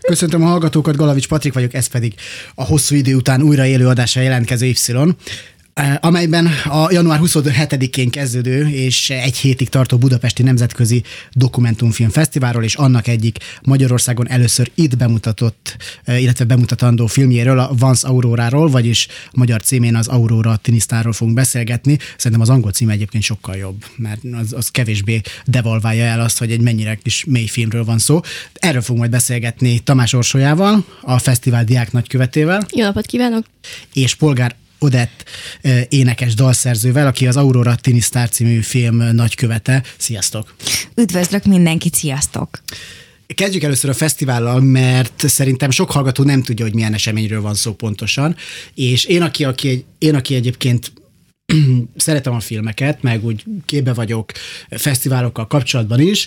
Köszöntöm a hallgatókat, Galavics Patrik vagyok, ez pedig a hosszú idő után újra élő adásra jelentkező Y, amelyben a január 27-én kezdődő és egy hétig tartó Budapesti Nemzetközi Dokumentumfilm Fesztiválról és annak egyik Magyarországon először itt bemutatott, illetve bemutatandó filmjéről, a Once Auroráról, vagyis magyar címén az Aurora Tinisztáról fogunk beszélgetni. Szerintem az angol címe egyébként sokkal jobb, mert az kevésbé devalválja el azt, hogy egy mennyire kis mély filmről van szó. Erről fogunk majd beszélgetni Tamás Orsolyával, a fesztivál diák nagykövetével. Jó napot kívánok! És Polgár Odett énekes dalszerzővel, aki az Aurora Tinisztár című film nagykövete. Sziasztok! Üdvözlök mindenkit, sziasztok! Kezdjük először a fesztivállal, mert szerintem sok hallgató nem tudja, hogy milyen eseményről van szó pontosan, és én, aki egyébként szeretem a filmeket, meg úgy képbe vagyok fesztiválokkal kapcsolatban is,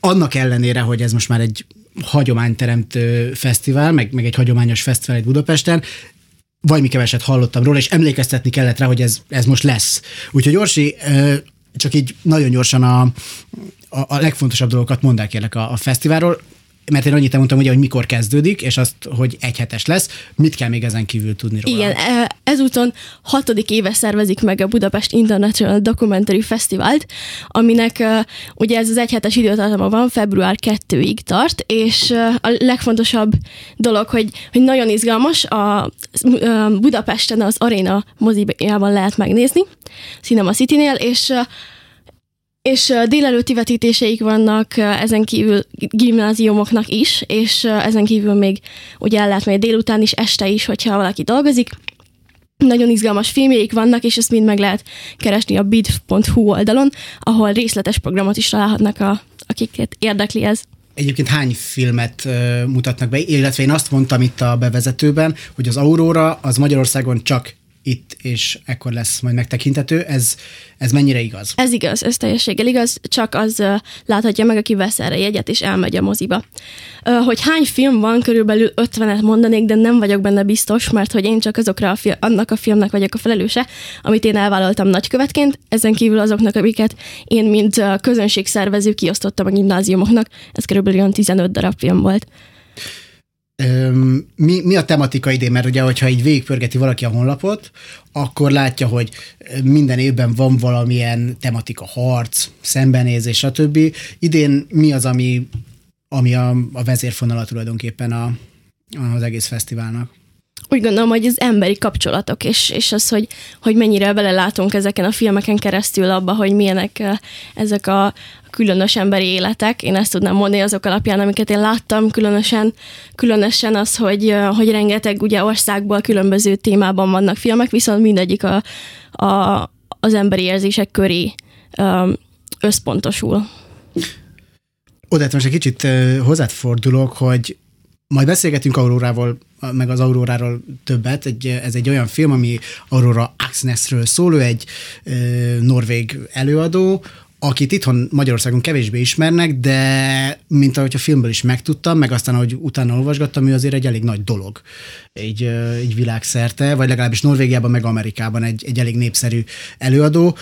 annak ellenére, hogy ez most már egy hagyományteremtő fesztivál, meg egy hagyományos fesztivál itt Budapesten, valami keveset hallottam róla, és emlékeztetni kellett rá, hogy ez most lesz. Úgyhogy Orsi, csak így nagyon gyorsan a legfontosabb dolgokat mondd el kérlek a fesztiválról, mert én annyit elmondtam, ugye, hogy mikor kezdődik, és azt, hogy egyhetes lesz. Mit kell még ezen kívül tudni róla? Igen, ezúton 6. éve szervezik meg a Budapest International Documentary Festivalt, aminek ugye ez az egyhetes időtartama van, február 2-ig tart, és a legfontosabb dolog, hogy nagyon izgalmas, a Budapesten az Aréna mozijában lehet megnézni, Cinema Citynél, és délelőtti vetítéseik vannak ezen kívül gimnáziumoknak is, és ezen kívül még ugye el lehet majd délután is, este is, hogyha valaki dolgozik. Nagyon izgalmas filmjeik vannak, és ezt mind meg lehet keresni a bidf.hu oldalon, ahol részletes programot is találhatnak, akiket érdekli ez. Egyébként hány filmet mutatnak be, illetve én azt mondtam itt a bevezetőben, hogy az Aurora az Magyarországon csak itt, és ekkor lesz majd megtekinthető. Ez mennyire igaz? Ez igaz, ez teljességgel igaz, csak az láthatja meg, aki vesz erre jegyet, és elmegy a moziba. Hogy hány film van, körülbelül 50-et mondanék, de nem vagyok benne biztos, mert hogy én csak azokra annak a filmnek vagyok a felelőse, amit én elvállaltam nagykövetként, ezen kívül azoknak, amiket én, mint közönségszervező kiosztottam a gimnáziumoknak, ez körülbelül olyan 15 darab film volt. Mi a tematika idén? Mert ugye, hogyha így végigpörgeti valaki a honlapot, akkor látja, hogy minden évben van valamilyen tematika, harc, szembenézés, stb. Idén mi az, ami a vezérfonala tulajdonképpen az egész fesztiválnak? Úgy gondolom, hogy az emberi kapcsolatok, és az, hogy mennyire belelátunk ezeken a filmeken keresztül abba, hogy milyenek ezek a különös emberi életek. Én ezt tudnám mondani azok alapján, amiket én láttam, különösen az, hogy rengeteg ugye országból különböző témában vannak filmek, viszont mindegyik az emberi érzések köré összpontosul. Odett, most egy kicsit hozzád fordulok, hogy majd beszélgetünk Aurorával, meg az Auroráról többet. Ez egy olyan film, ami Aurora Aksnesről szól, ő egy norvég előadó, akit itthon Magyarországon kevésbé ismernek, de mint ahogy a filmből is megtudtam, meg aztán, ahogy utána olvasgattam, ő azért egy elég nagy dolog így világszerte, vagy legalábbis Norvégiában, meg Amerikában egy elég népszerű előadó.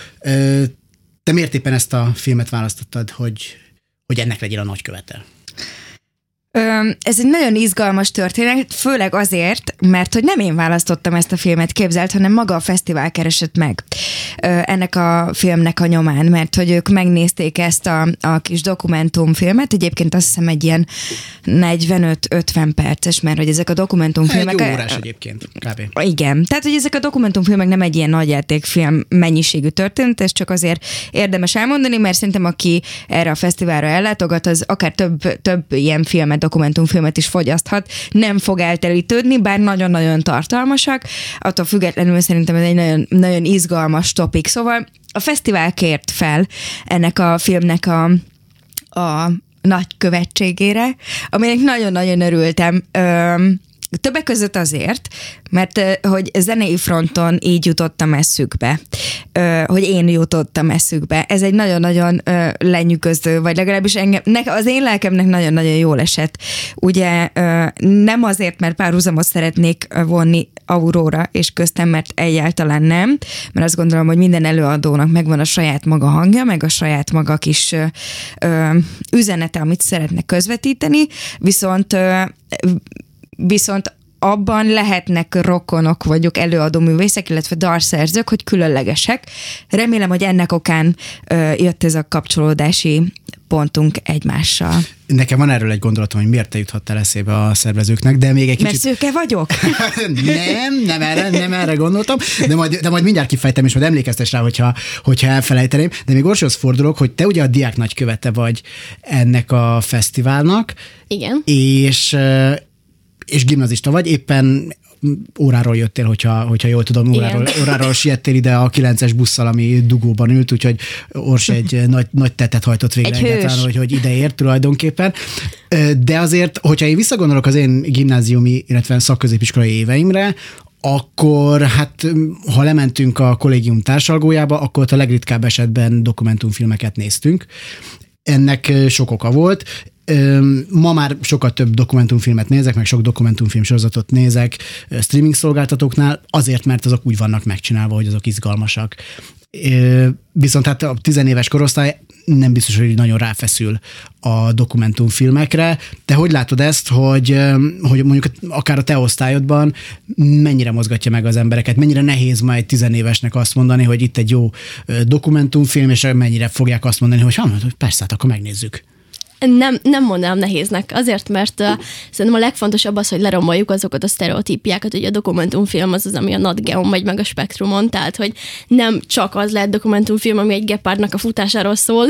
Te miért éppen ezt a filmet választottad, hogy ennek legyél a nagykövete? Ez egy nagyon izgalmas történet, főleg azért, mert hogy nem én választottam ezt a filmet, képzelt, hanem maga a fesztivál keresett meg ennek a filmnek a nyomán, mert hogy ők megnézték ezt a kis dokumentumfilmet, egyébként azt hiszem egy ilyen 45-50 perces, mert hogy ezek a dokumentumfilmek... Egy órás egyébként, kb. Igen, tehát hogy ezek a dokumentumfilmek nem egy ilyen nagyjátékfilm mennyiségű történet, ez csak azért érdemes elmondani, mert szerintem aki erre a fesztiválra ellátogat, az akár több ilyen filmet, dokumentumfilmet is fogyaszthat, nem fog eltelítődni, bár nagyon-nagyon tartalmasak, attól függetlenül szerintem ez egy nagyon, nagyon izgalmas topik. Szóval a fesztivál kért fel ennek a filmnek a nagykövetségére, aminek nagyon-nagyon örültem. De többek között azért, mert hogy zenei fronton így jutottam eszükbe, hogy én jutottam eszükbe. Ez egy nagyon-nagyon lenyűgöző, vagy legalábbis engem, az én lelkemnek nagyon-nagyon jól esett. Ugye nem azért, mert párhuzamot szeretnék vonni Aurora és köztem, mert egyáltalán nem, mert azt gondolom, hogy minden előadónak megvan a saját maga hangja, meg a saját maga kis üzenete, amit szeretne közvetíteni, viszont abban lehetnek rokonok vagyok, előadó művészek, illetve dalszerzők, hogy különlegesek. Remélem, hogy ennek okán jött ez a kapcsolódási pontunk egymással. Nekem van erről egy gondolatom, hogy miért te juthattál eszébe a szervezőknek, de még egy kicsit... Mert szőke vagyok? nem erre gondoltam, de majd mindjárt kifejtem, és majd emlékeztes rá, hogyha elfelejteném. De még Orsolyhoz fordulok, hogy te ugye a diák nagykövete vagy ennek a fesztiválnak. Igen. És gimnazista vagy, éppen óráról jöttél, hogyha jól tudom, óráról siettél ide a 9-es busszal, ami dugóban ült, úgyhogy Ors egy nagy tettet hajtott végre egyáltalán, hogy ideért tulajdonképpen. De azért, hogyha én visszagondolok az én gimnáziumi, illetve szakközépiskolai éveimre, akkor hát, ha lementünk a kollégium társalgójába, akkor ott a legritkább esetben dokumentumfilmeket néztünk. Ennek sok oka volt. Ma már sokkal több dokumentumfilmet nézek, meg sok dokumentumfilm sorozatot nézek streaming szolgáltatóknál, azért, mert azok úgy vannak megcsinálva, hogy azok izgalmasak. Viszont hát a tizenéves korosztály nem biztos, hogy nagyon ráfeszül a dokumentumfilmekre. Te hogy látod ezt, hogy mondjuk akár a te osztályodban mennyire mozgatja meg az embereket? Mennyire nehéz ma egy tizenévesnek azt mondani, hogy itt egy jó dokumentumfilm, és mennyire fogják azt mondani, hogy persze, hát akkor megnézzük. Nem mondanám nehéznek, azért, mert szerintem a legfontosabb az, hogy leromboljuk azokat a sztereotípiákat, hogy a dokumentumfilm az az, ami a Nat Geon megy meg a Spektrumon, tehát, hogy nem csak az lehet dokumentumfilm, ami egy gepárdnak a futásáról szól,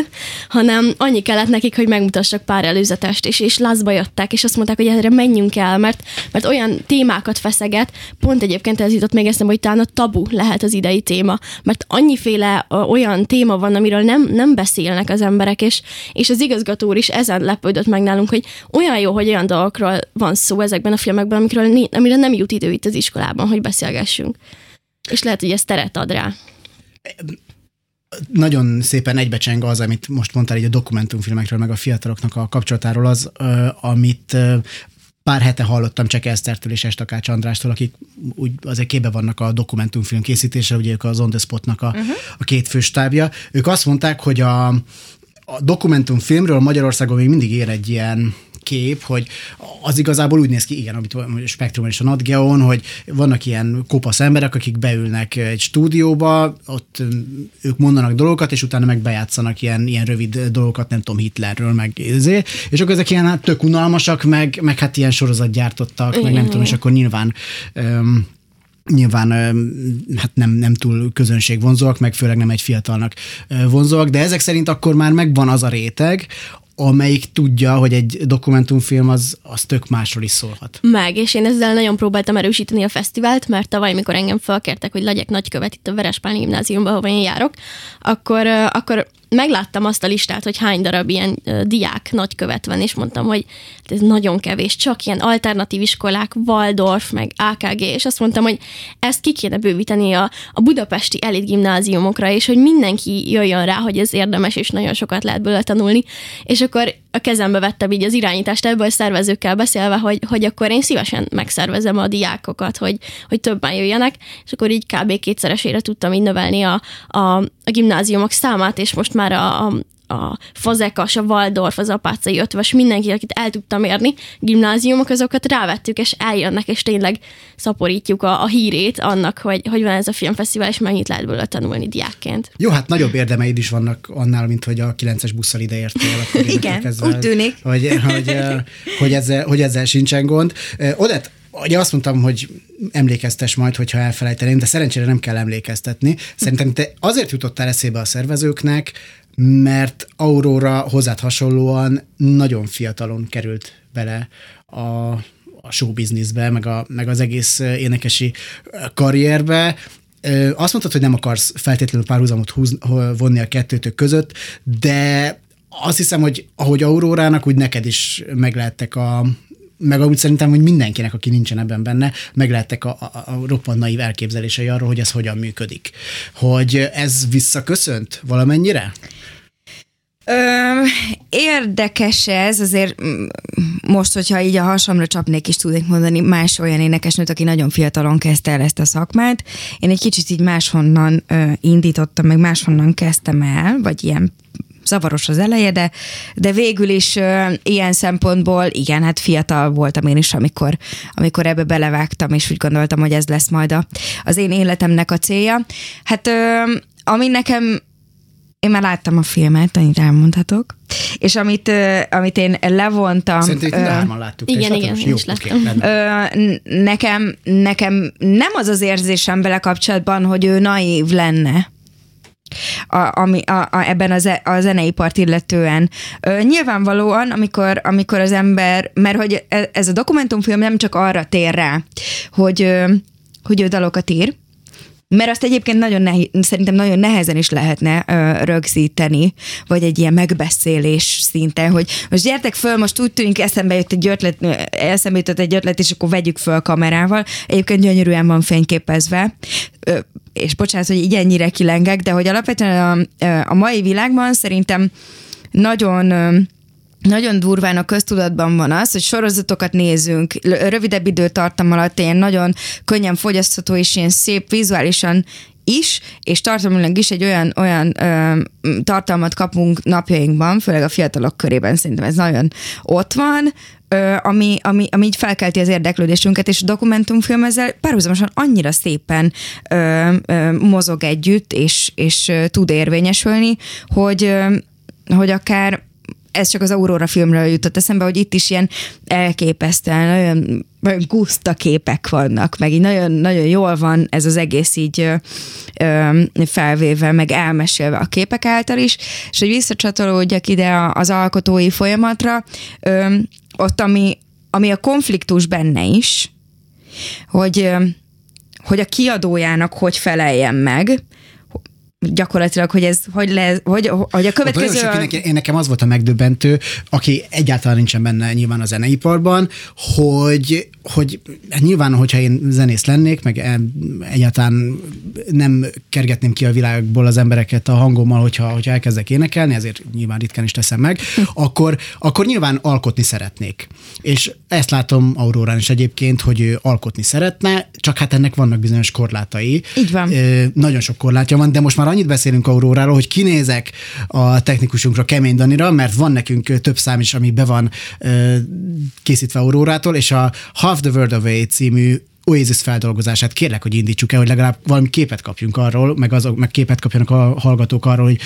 hanem annyi kellett nekik, hogy megmutassak pár előzetest, és lázba jöttek, és azt mondták, hogy erre menjünk el, mert olyan témákat feszeget, pont egyébként ez jutott még eszembe, hogy talán a tabu lehet az idei téma, mert annyiféle olyan téma van, amiről nem beszélnek az emberek, és az igazgató úr is ezen lepődött meg nálunk, hogy olyan jó, hogy olyan dolgokról van szó ezekben a filmekben, amire nem jut idő itt az iskolában, hogy beszélgessünk. És lehet, hogy ez teret ad rá. Nagyon szépen egybecseng az, amit most mondtál így a dokumentumfilmekről, meg a fiataloknak a kapcsolatáról az, amit pár hete hallottam Csak Esztertől és Takács Andrástól, akik úgy azért képbe vannak a dokumentumfilm készítéssel, ugye ők az On the Spotnak a két fő stábja. Ők azt mondták, hogy a dokumentumfilmről Magyarországon még mindig él egy ilyen kép, hogy az igazából úgy néz ki, igen, amit a Spektrumon és a Nat Geon, hogy vannak ilyen kopasz emberek, akik beülnek egy stúdióba, ott ők mondanak dolgokat, és utána meg bejátszanak ilyen rövid dolgokat, nem tudom, Hitlerről, meg ezért, és akkor ezek ilyen hát, tök unalmasak, meg hát ilyen sorozatgyártottak, meg nem tudom, és akkor nyilván hát nem túl közönségvonzóak, meg főleg nem egy fiatalnak vonzóak, de ezek szerint akkor már megvan az a réteg, amelyik tudja, hogy egy dokumentumfilm az tök másról is szólhat. És én ezzel nagyon próbáltam erősíteni a fesztivált, mert tavaly, mikor engem felkértek, hogy legyek nagykövet itt a Veres-Pányi Gimnáziumban, ahova én járok, akkor megláttam azt a listát, hogy hány darab ilyen diák nagykövet van, és mondtam, hogy ez nagyon kevés, csak ilyen alternatív iskolák, Waldorf, meg AKG, és azt mondtam, hogy ezt ki kéne bővíteni a budapesti elit gimnáziumokra, és hogy mindenki jöjjön rá, hogy ez érdemes, és nagyon sokat lehet belőle tanulni, és akkor a kezembe vettem így az irányítást ebből szervezőkkel beszélve, hogy akkor én szívesen megszervezem a diákokat, hogy többen jöjjenek, és akkor így kb. 2-szeresére tudtam így növelni a gimnáziumok számát, és most már a Fazekas, a Waldorf, az Apácai Ötves, mindenki, akit el tudtam érni, gimnáziumok, azokat rávettük, és eljönnek, és tényleg szaporítjuk a hírét annak, hogy van ez a filmfesztivál, és mennyit lehet belőle tanulni diákként. Jó, hát nagyobb érdemeid is vannak annál, mint hogy a 9-es busszal ideértél. Igen, úgy tűnik. Hogy ezzel sincsen gond. Odett, ugye azt mondtam, hogy emlékeztes majd, hogyha elfelejteném, de szerencsére nem kell emlékeztetni. Szerintem te azért jutottál eszébe a szervezőknek, mert Aurora hozzád hasonlóan nagyon fiatalon került bele a showbizniszbe, meg az egész énekesi karrierbe. Azt mondtad, hogy nem akarsz feltétlenül párhuzamot vonni a kettőtök között, de azt hiszem, hogy ahogy Aurorának, úgy neked is meglehettek a meg úgy szerintem, hogy mindenkinek, aki nincsen ebben benne, meglehettek a roppant naív elképzelései arról, hogy ez hogyan működik. Hogy ez visszaköszönt valamennyire? Érdekes ez, azért most, hogyha így a hasamra csapnék is tudnék mondani más olyan énekesnőt, aki nagyon fiatalon kezdte el ezt a szakmát. Én egy kicsit így máshonnan indítottam, meg máshonnan kezdtem el, vagy ilyen zavaros az eleje, de végül is ilyen szempontból, igen, hát fiatal voltam én is, amikor ebbe belevágtam, és úgy gondoltam, hogy ez lesz majd az én életemnek a célja. Hát ami nekem, én már láttam a filmet, annyit elmondhatok, és amit én levontam... Szerintem itt hárman láttuk. Igen, én is láttam. Nekem nem az az érzésem vele kapcsolatban, hogy ő naív lenne ebben a zeneipart illetően. Nyilvánvalóan, amikor az ember, mert hogy ez a dokumentumfilm nem csak arra tér rá, hogy ő dalokat ír, mert azt egyébként szerintem nagyon nehezen is lehetne rögzíteni, vagy egy ilyen megbeszélés szinten, hogy most gyertek föl, most úgy tűnik, eszembe jutott egy ötlet, és akkor vegyük föl kamerával. Egyébként gyönyörűen van fényképezve, és bocsánat, hogy így ennyire kilengek, de hogy alapvetően a mai világban szerintem nagyon durván a köztudatban van az, hogy sorozatokat nézünk, rövidebb időtartam alatt ilyen nagyon könnyen fogyasztható és ilyen szép vizuálisan is, és tartalmilag is egy olyan tartalmat kapunk napjainkban, főleg a fiatalok körében szerintem ez nagyon ott van, ami így felkelti az érdeklődésünket, és a dokumentumfilm ezzel párhuzamosan annyira szépen mozog együtt, és tud érvényesülni, hogy akár ez csak az Aurora filmről jutott eszembe, hogy itt is ilyen elképesztően nagyon guszta képek vannak, meg így nagyon jól van ez az egész így felvéve, meg elmesélve a képek által is, és hogy visszacsatolódjak ide az alkotói folyamatra, ott ami a konfliktus benne is, hogy a kiadójának hogy feleljen meg, gyakorlatilag, hogy ez hogy a következő... Én nekem az volt a megdöbbentő, aki egyáltalán nincsen benne nyilván a zeneiparban, hogy nyilván, hogyha én zenész lennék, meg egyáltalán nem kergetném ki a világból az embereket a hangommal, hogyha elkezdek énekelni, ezért nyilván ritkán is teszem meg, akkor nyilván alkotni szeretnék. És ezt látom Aurórán is egyébként, hogy ő alkotni szeretne, csak hát ennek vannak bizonyos korlátai. Így van. Nagyon sok korlátja van, de most már annyit beszélünk Auróráról, hogy kinézek a technikusunkra, Kemény Danira, mert van nekünk több szám is, ami be van készítve Aurórától, és a Half the World Away című Oasis feldolgozását kérlek, hogy indítsuk el, hogy legalább valami képet kapjunk arról, meg képet kapjanak a hallgatók arról, hogy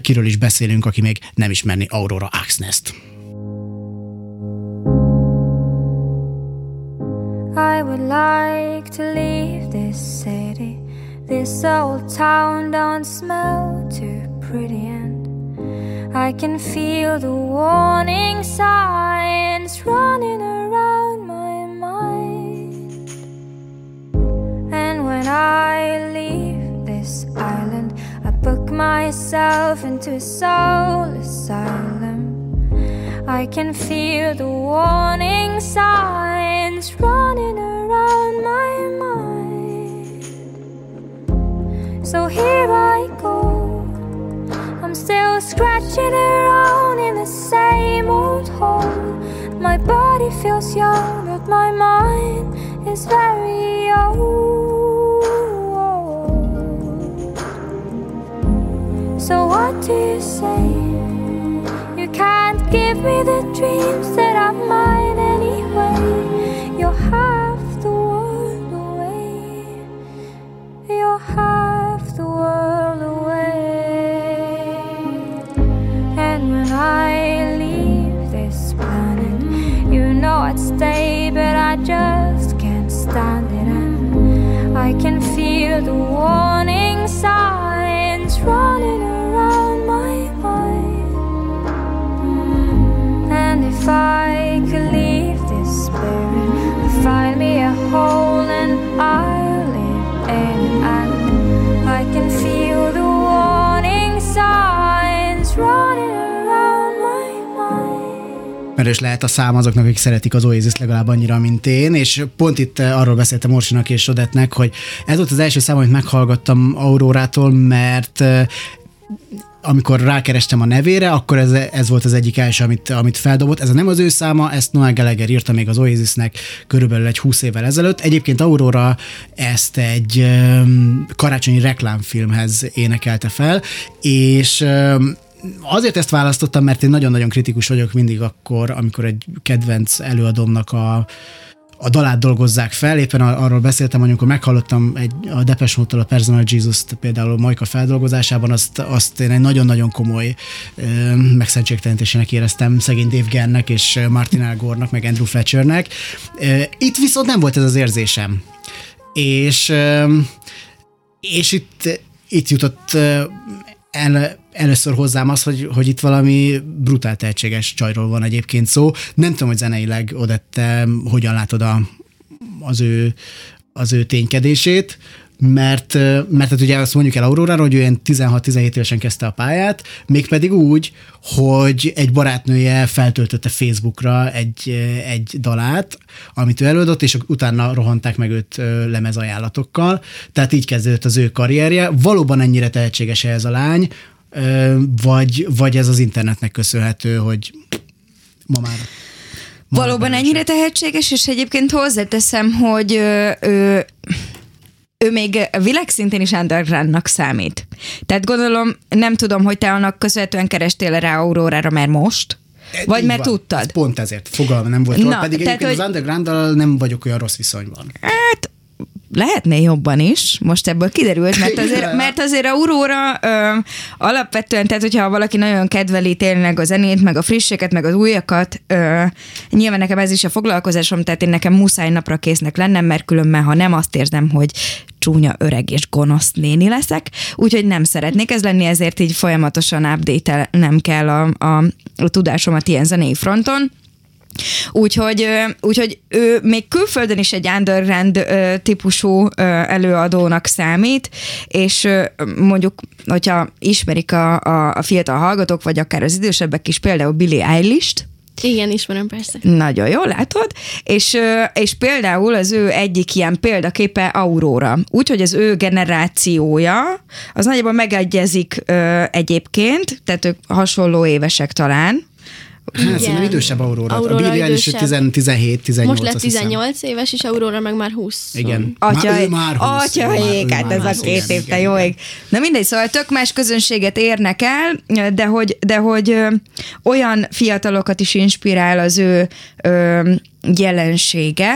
kiről is beszélünk, aki még nem ismerni Aurora Aksnest. I would like to leave this city. This old town don't smell too pretty, and I can feel the warning signs running around my mind. And when I leave this island, I book myself into a soul asylum. I can feel the warning signs running around my mind. So here I go, I'm still scratching around in the same old hole. My body feels young, but my mind is very old. So what do you say? You can't give me the dreams that are mine anyway. You're half the world away. You're half the world away. And when I leave this planet, you know I'd stay, but I just can't stand it. And I can feel the warning signs running around my mind. And if I could leave this spirit, I'd find me a hole and I'll live in it. I can feel the warning signs running around my mind. ismerős lehet a szám azoknak, akik szeretik az Oasist legalább annyira, mint én, és pont itt arról beszéltem Orsinak és Odettnek, hogy ez volt az első szám, amit meghallgattam Aurorától, mert amikor rákerestem a nevére, akkor ez volt az egyik első, amit feldobott. Ez nem az ő száma, ezt Noel Gallagher írta még az Oasisnek körülbelül egy 20 évvel ezelőtt. Egyébként Aurora ezt egy karácsonyi reklámfilmhez énekelte fel, és azért ezt választottam, mert én nagyon-nagyon kritikus vagyok mindig akkor, amikor egy kedvenc előadomnak a dalát dolgozzák fel, éppen arról beszéltem, hogy amikor meghallottam a Depeche Mode-tól a Personal Jesus-t például Majka feldolgozásában, azt én egy nagyon-nagyon komoly megszentségtelenítésének éreztem szegény Dave Gahannek és Martin Gore-nak, meg Andrew Fletchernek. Itt viszont nem volt ez az érzésem. És itt jutott először hozzám az, hogy itt valami brutál tehetséges csajról van egyébként szó. Nem tudom, hogy zeneileg Odette hogyan látod az ő ténykedését, mert hát ugye azt mondjuk el Auroráról, hogy ő 16-17 évesen kezdte a pályát, mégpedig úgy, hogy egy barátnője feltöltötte Facebookra egy dalát, amit ő előadott, és utána rohanták meg őt lemezajánlatokkal. Tehát így kezdődött az ő karrierje. Valóban ennyire tehetséges ez a lány, vagy ez az internetnek köszönhető, hogy ma már... Valóban ennyire tehetséges, és egyébként hozzáteszem, hogy ő még világszinten is undergroundnak számít. Tehát gondolom, nem tudom, hogy te annak közvetően kerestél rá Aurorára már most, vagy mert tudtad. Ez pont ezért fogalma nem volt róla, pedig egyébként az undergrounddal nem vagyok olyan rossz viszonyban. Hát lehetné jobban is, most ebből kiderült, mert azért Aurora alapvetően, tehát hogyha valaki nagyon kedveli tényleg a zenét, meg a frisseket, meg az újakat, nyilván nekem ez is a foglalkozásom, tehát én nekem muszáj napra késznek lennem, mert különben, ha nem, azt érzem, hogy csúnya, öreg és gonosz néni leszek, úgyhogy nem szeretnék ez lenni, ezért így folyamatosan update-elnem kell a tudásomat ilyen zenei fronton. Úgyhogy ő még külföldön is egy underground típusú előadónak számít, és mondjuk, hogyha ismerik a fiatal hallgatók, vagy akár az idősebbek is, például Billie Eilish-t. Igen, ismerem, persze. Nagyon jó, látod. És például az ő egyik ilyen példaképe Aurora. Úgyhogy az ő generációja, az nagyjából megegyezik egyébként, tehát ők hasonló évesek talán. Hát szerintem idősebb Aurora. A Billie Eilish 17-18. Most lett 18 éves, és Aurora meg már 20. Igen. Atyaék, hát ez a két évte, jó ég. Na mindegy, szóval tök más közönséget érnek el, de hogy olyan fiatalokat is inspirál az ő jelensége,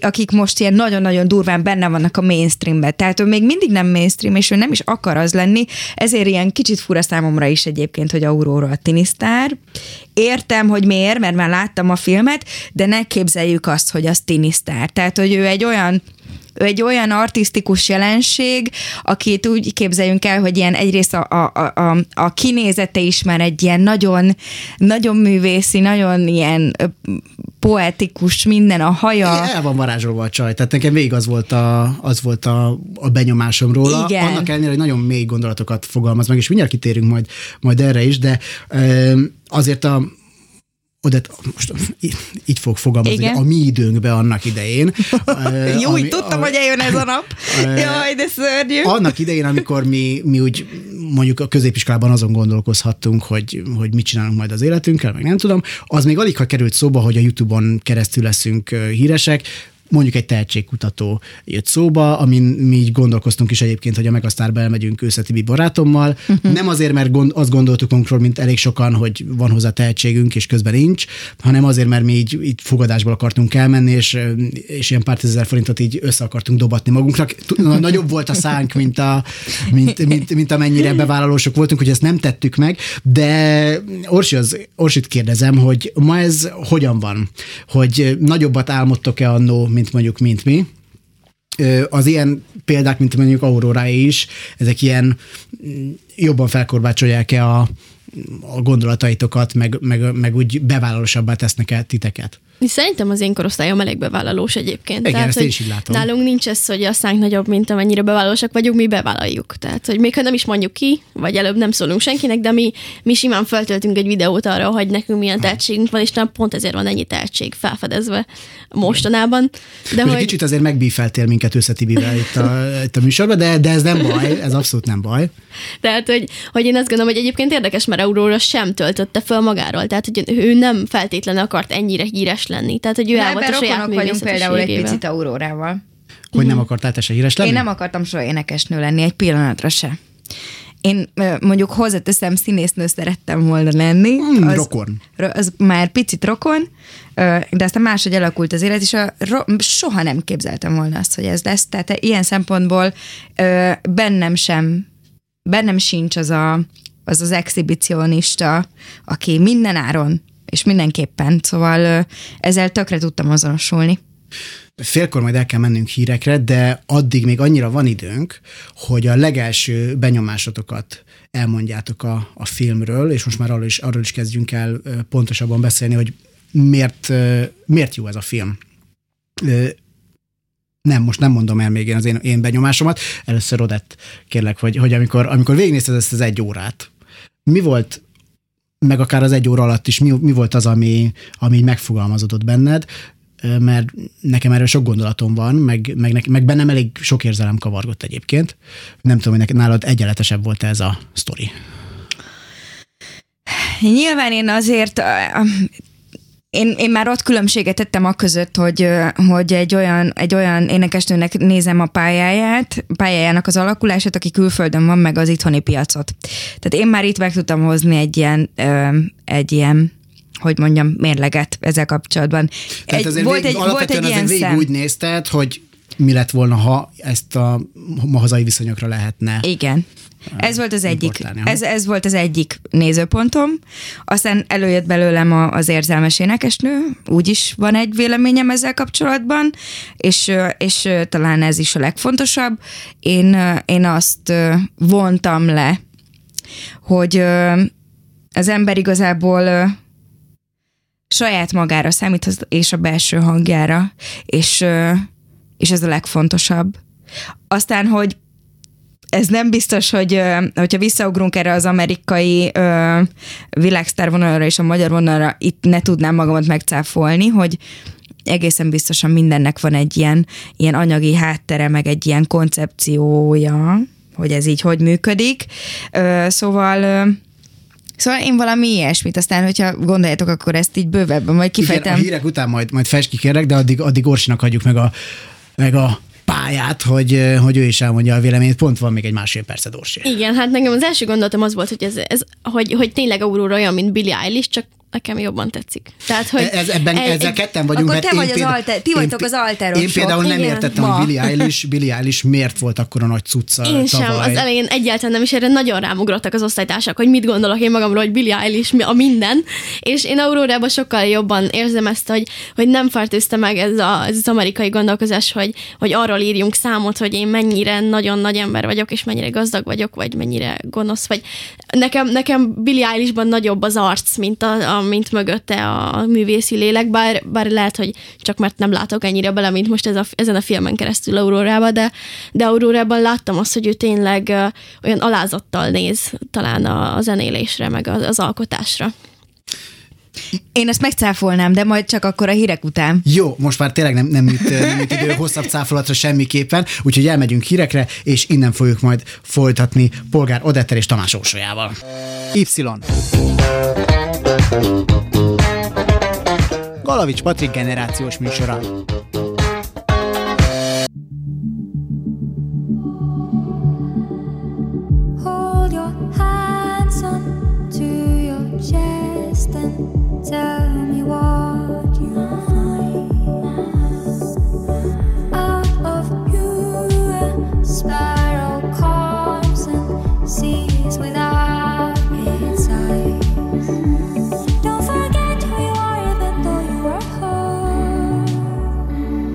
akik most ilyen nagyon-nagyon durván benne vannak a mainstreamben. Tehát ő még mindig nem mainstream, és ő nem is akar az lenni, ezért ilyen kicsit fura számomra is egyébként, hogy Aurora a tinisztár. Értem, hogy miért, mert már láttam a filmet, de ne képzeljük azt, hogy az tinisztár. Tehát, hogy ő egy olyan artisztikus jelenség, akit úgy képzeljünk el, hogy ilyen egyrészt a kinézete is már egy ilyen nagyon, nagyon művészi, nagyon ilyen poetikus minden, a haja. El van varázsolva a csaj, tehát nekem végig az volt a benyomásom róla. Igen. Annak ellenére, hogy nagyon mély gondolatokat fogalmaz meg, és mindjárt kitérünk majd erre is, de azért Odett, most így fogok fogalmazni, a mi időnkben annak idején. Jó, így tudtam, hogy eljön ez a nap. Jaj, de szörnyű. Annak idején, amikor mi úgy mondjuk a középiskolában azon gondolkozhattunk, hogy mit csinálunk majd az életünkkel, meg nem tudom, az még alig, ha került szóba, hogy a YouTube-on keresztül leszünk híresek, mondjuk egy tehetségkutató jött szóba, amin mi így gondolkoztunk is egyébként, hogy a Megasztárba elmegyünk Őszetibi barátommal. Nem azért, mert azt gondoltuk magunkról, mint elég sokan, hogy van hozzá tehetségünk, és közben nincs, hanem azért, mert mi így fogadásból akartunk elmenni, és ilyen pár tízezer forintot így össze akartunk dobatni magunknak. Nagyobb volt a szánk, mint amennyire bevállalósok voltunk, hogy ezt nem tettük meg, de Orsit kérdezem, hogy ma ez hogyan van? Hogy nagyobbat álmodtok-e annó, mint mondjuk, mint mi. Az ilyen példák, mint mondjuk Aurorái is, ezek ilyen jobban felkorbácsolják-e a gondolataitokat, meg úgy bevállalósabbá tesznek-e titeket? Szerintem az én korosztályom elég bevállalós egyébként. Igen, tehát, ezt én is így látom. Nálunk nincs ez, hogy a szánk nagyobb, mint amennyire bevállalósak vagyunk, mi bevállaljuk. Tehát, hogy még ha nem is mondjuk ki, vagy előbb nem szólunk senkinek, de mi simán feltöltünk egy videót arra, hogy nekünk milyen tehetségünk van, és nem pont ezért van ennyi tehetség felfedezve mostanában. De hogy... Kicsit azért megbífeltél minket Összetibivel itt a műsorban, de ez nem baj, ez abszolút nem baj. Tehát, hogy én azt gondolom, hogy egyébként érdekes, mert Aurora sem töltötte föl magáról. Tehát, hogy ő nem feltétlenül akart ennyire híres lenni. Tehát, hogy ő elmondta a saját művészetességével. Például egy picit Aurórával. Hogy nem akartál te se híres lenni? Én nem akartam soha énekesnő lenni, egy pillanatra se. Én mondjuk hozzáteszem, színésznő szerettem volna lenni. Az, rokon. Az már picit rokon, de aztán máshogy alakult az élet, és soha nem képzeltem volna azt, hogy ez lesz. Tehát ilyen szempontból bennem sincs az exhibicionista, aki minden áron, és mindenképpen, szóval ezzel tökre tudtam azonosulni. Félkor majd el kell mennünk hírekre, de addig még annyira van időnk, hogy a legelső benyomásotokat elmondjátok a filmről, és most már arról is kezdjünk el pontosabban beszélni, hogy miért jó ez a film. Nem, most nem mondom el még én az én benyomásomat. Először Odett, kérlek, hogy amikor végignézted ezt az 1 órát, mi volt, meg akár az 1 óra alatt is, mi volt az, ami megfogalmazódott benned, mert nekem erről sok gondolatom van, meg bennem elég sok érzelem kavargott egyébként. Nem tudom, hogy nálad egyenletesebb volt ez a sztori. Nyilván én azért... Én már ott különbséget tettem a között, hogy egy olyan énekesnőnek nézem a pályájának az alakulását, aki külföldön van, meg az itthoni piacot. Tehát én már itt meg tudtam hozni egy ilyen hogy mondjam, mérleget ezzel kapcsolatban. Alapvetően végig úgy nézted, hogy mi lett volna, ha ezt a hazai viszonyokra lehetne. Igen. Ez volt az egyik. Ez volt az egyik nézőpontom. Aztán előjött belőlem az érzelmes énekesnő, úgyis van egy véleményem ezzel kapcsolatban, és talán ez is a legfontosabb. Én azt vontam le, hogy az ember igazából saját magára számít, és a belső hangjára, és ez a legfontosabb. Aztán, hogy ez nem biztos, hogy hogyha visszaugrunk erre az amerikai világsztár vonalra és a magyar vonalra, itt ne tudnám magamat megcáfolni, hogy egészen biztosan mindennek van egy ilyen anyagi háttere, meg egy ilyen koncepciója, hogy ez így hogy működik. Szóval én valami ilyesmit, aztán, hogyha gondoljátok, akkor ezt így bővebben majd kifejtem. Igen, a hírek után majd fejtsd ki, kérlek, de addig Orsinak hagyjuk meg a pályát, hogy ő is elmondja a véleményét. Pont van még egy másfél percet, Orsi. Igen, hát nekem az első gondolatom az volt, hogy hogy tényleg Aurora olyan, mint Billie Eilish, csak nekem jobban tetszik. Tehát, hogy ezzel ketten vagyunk, mert ti vagytok az alterosok. Én például nem értettem, hogy Billie Eilish miért volt akkora nagy cucca tavaly. Én sem, az elején egyáltalán nem, és erre nagyon rámugrottak az osztálytársak, hogy mit gondolok én magamról, hogy Billie Eilish a minden, és én Aurorában sokkal jobban érzem ezt, hogy nem fertőzte meg ez az amerikai gondolkozás, hogy arról írjunk számot, hogy én mennyire nagyon nagy ember vagyok, és mennyire gazdag vagyok, vagy mennyire gonosz, vagy nekem Billie Eilishban nagyobb az arc, mint mögötte a művészi lélek, bár lehet, hogy csak mert nem látok ennyire bele, mint most ezen a filmen keresztül Aurorában, de Aurorában láttam azt, hogy ő tényleg olyan alázattal néz talán a zenélésre, meg az alkotásra. Én ezt megcáfolnám, de majd csak akkor a hírek után. Jó, most már tényleg nem jut idő hosszabb cáfolatra semmiképpen, úgyhogy elmegyünk hírekre, és innen fogjuk majd folytatni Polgár Odettel és Tamás Orsolyával. Y. Galavics Patrik generációs műsora. Hold your hands on to your chest and tell me what you find. Out of you a spiral comes and sees without its eyes. Don't forget who you are even though you are home.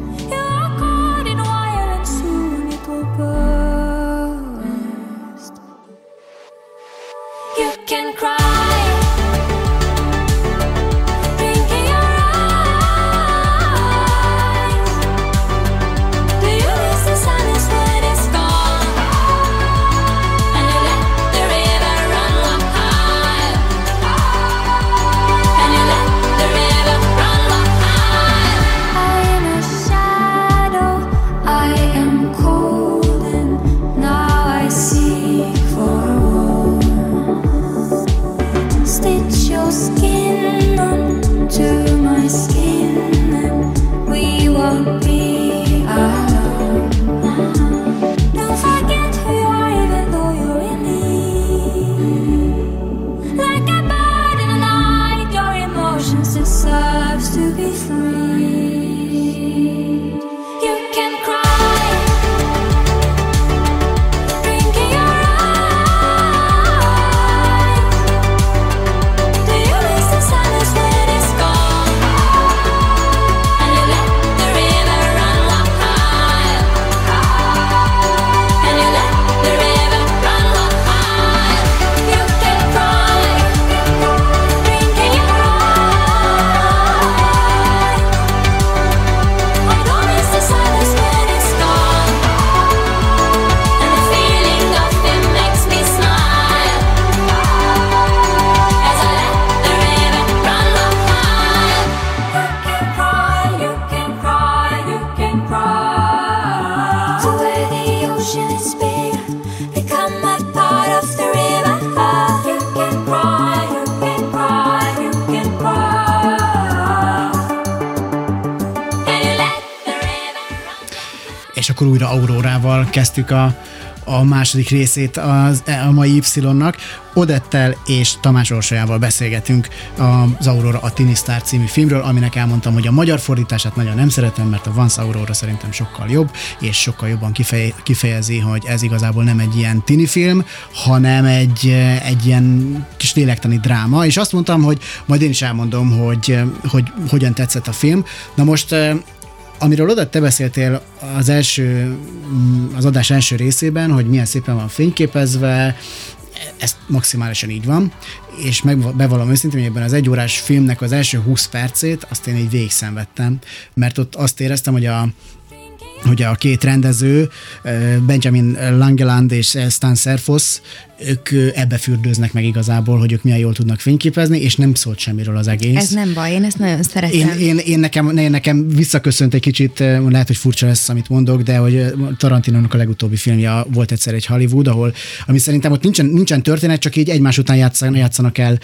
és akkor újra Aurorával kezdtük a második részét a mai Y-nak. Odettel és Tamás Orsolyával beszélgetünk az Aurora a Tini Star című filmről, aminek elmondtam, hogy a magyar fordítását nagyon nem szeretem, mert a Once Aurora szerintem sokkal jobb, és sokkal jobban kifejezi, hogy ez igazából nem egy ilyen tini film, hanem egy ilyen kis lélektani dráma, és azt mondtam, hogy majd én is elmondom, hogy hogyan tetszett a film. Na most amiről Odett te beszéltél az adás első részében, hogy milyen szépen van fényképezve, ez maximálisan így van, és bevallom őszintén, hogy ebben az egyórás filmnek az első 20 percét azt én így végig szenvedtem, mert ott azt éreztem, hogy a két rendező, Benjamin Langeland és Stan Serfos, ők ebbe fürdőznek meg igazából, hogy ők milyen jól tudnak fényképezni, és nem szólt semmiről az egész. Ez nem baj, én ezt nagyon szeretem. Én nekem visszaköszönt egy kicsit, lehet, hogy furcsa lesz, amit mondok, de hogy Tarantinónak a legutóbbi filmje volt egyszer egy Hollywood, ami szerintem ott nincsen történet, csak így egymás után játszanak el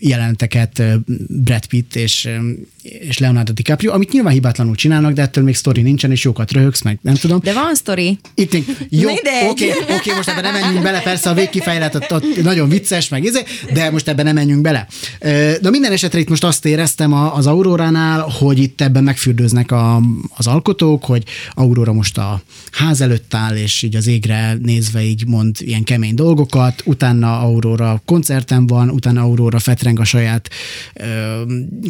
jeleneteket Brad Pitt és Leonardo DiCaprio, amit nyilván hibátlanul csinálnak, de ettől még sztori nincsen, és jókat röhögsz meg, nem tudom. De van sztori. Jó, oké, most ebben nem menjünk bele, persze a végkifejlet ott nagyon vicces, de most ebben nem menjünk bele. De minden esetre itt most azt éreztem az Auroránál, hogy itt ebben megfürdőznek az alkotók, hogy Aurora most a ház előtt áll, és így az égre nézve így mond ilyen kemény dolgokat, utána Aurora koncerten van, utána Aurora fetreng a saját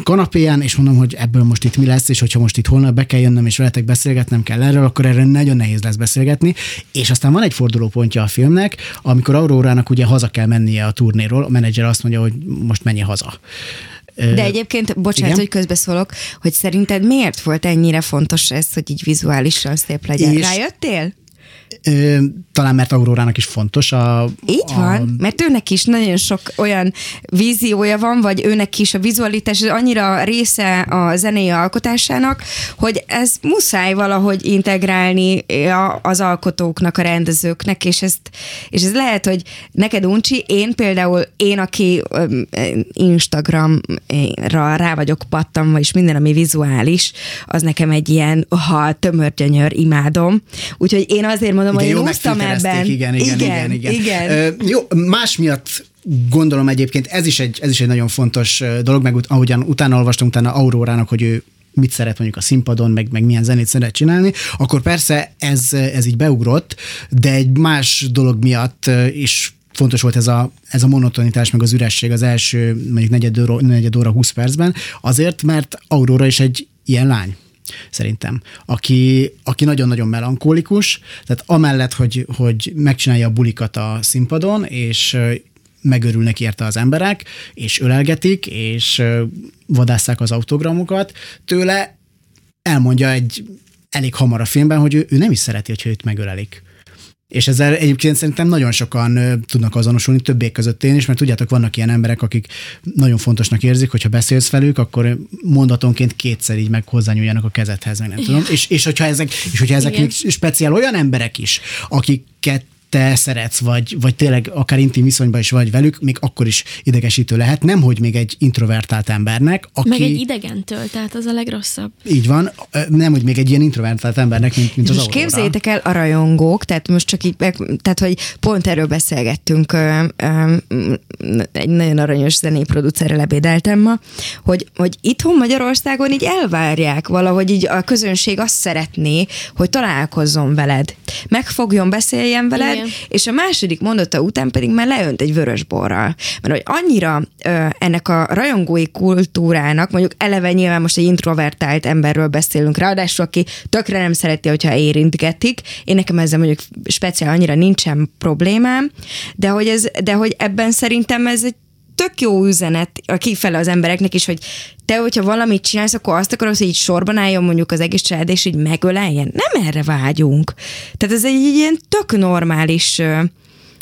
kanapéján, és mondom, hogy ebből most itt mi lesz, és hogyha most itt holnap be kell jönnöm, és veletek beszélgetnem kell erről, akkor erről nagyon nehéz lesz beszélgetni. És aztán van egy fordulópontja a filmnek, amikor Aurorának ugye haza kell mennie a turnéról, a menedzser azt mondja, hogy most menj haza. De egyébként, bocsánat, igen? Hogy közbeszólok, hogy szerinted miért volt ennyire fontos ez, hogy így vizuálisan szép legyen? Rájöttél? Talán mert Aurorának is fontos. Így van, mert őnek is nagyon sok olyan víziója van, vagy őnek is a vizualitás annyira része a zenei alkotásának, hogy ez muszáj valahogy integrálni az alkotóknak, a rendezőknek, és ez lehet, hogy neked uncsi, én például, aki Instagramra rá vagyok pattanva, és minden, ami vizuális, az nekem egy ilyen tömörgyönyör, imádom. Úgyhogy én azért mondom, igen, hogy húztam ebben. Igen. Jó, más miatt gondolom egyébként, ez is egy nagyon fontos dolog, meg ahogyan utána olvastam utána Aurorának, hogy ő mit szeret mondjuk a színpadon, meg milyen zenét szeret csinálni, akkor persze ez így beugrott, de egy más dolog miatt is fontos volt ez a monotonitás, meg az üresség az első mondjuk negyed óra 20 percben, azért, mert Aurora is egy ilyen lány, szerintem, aki nagyon-nagyon melankólikus, tehát amellett, hogy megcsinálja a bulikat a színpadon, és megörülnek érte az emberek, és ölelgetik, és vadásszák az autogramokat, tőle elmondja egy elég hamar a filmben, hogy ő nem is szereti, hogyha őt megölelik. És ezzel egyébként szerintem nagyon sokan tudnak azonosulni, többek között én is, mert tudjátok, vannak ilyen emberek, akik nagyon fontosnak érzik, hogyha beszélsz velük, akkor mondatonként kétszer így meg hozzányúljanak a kezedhez, meg nem tudom. És hogyha ezek még speciál olyan emberek is, akiket te szeretsz, vagy tényleg akár intim viszonyban is vagy velük, még akkor is idegesítő lehet, nemhogy még egy introvertált embernek, aki... Meg egy idegentől, tehát az a legrosszabb. Így van, nemhogy még egy ilyen introvertált embernek, mint az Aurora. És képzeljétek el, a rajongók, tehát most csak így, tehát hogy pont erről beszélgettünk, egy nagyon aranyos zenéproducerrel ebédeltem ma, hogy itthon Magyarországon így elvárják valahogy, így a közönség azt szeretné, hogy találkozzon veled, megfogjon, beszéljen veled, és a második mondata után pedig már leönt egy vörösborral. Mert hogy annyira ennek a rajongói kultúrának, mondjuk eleve nyilván most egy introvertált emberről beszélünk, ráadásul aki tökre nem szereti, hogyha érintgetik. Én nekem ezzel mondjuk speciál annyira nincsen problémám, de hogy ebben szerintem ez egy tök jó üzenet kifele az embereknek is, hogy te, hogyha valamit csinálsz, akkor azt akarod, hogy így sorban álljon mondjuk az egész család, és így megöleljen. Nem erre vágyunk. Tehát ez egy ilyen tök normális,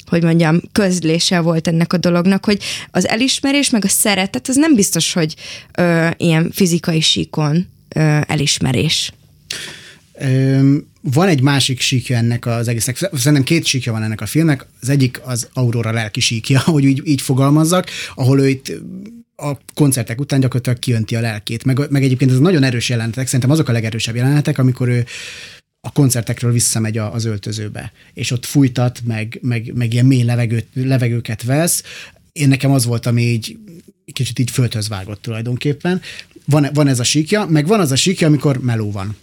hogy mondjam, közlése volt ennek a dolognak, hogy az elismerés meg a szeretet, az nem biztos, hogy ilyen fizikai síkon elismerés. Van egy másik síkja ennek az egésznek. Szerintem két síkja van ennek a filmnek. Az egyik az Aurora lelki síkja, hogy így fogalmazzak, ahol ő itt a koncertek után gyakorlatilag kijönti a lelkét. Meg egyébként ez nagyon erős jelenetek, szerintem azok a legerősebb jelenetek, amikor ő a koncertekről visszamegy az öltözőbe, és ott fújtat, meg ilyen mély levegőket vesz. Én nekem az volt, ami így kicsit így földhöz vágott tulajdonképpen. Van ez a síkja, meg van az a síkja, amikor meló van.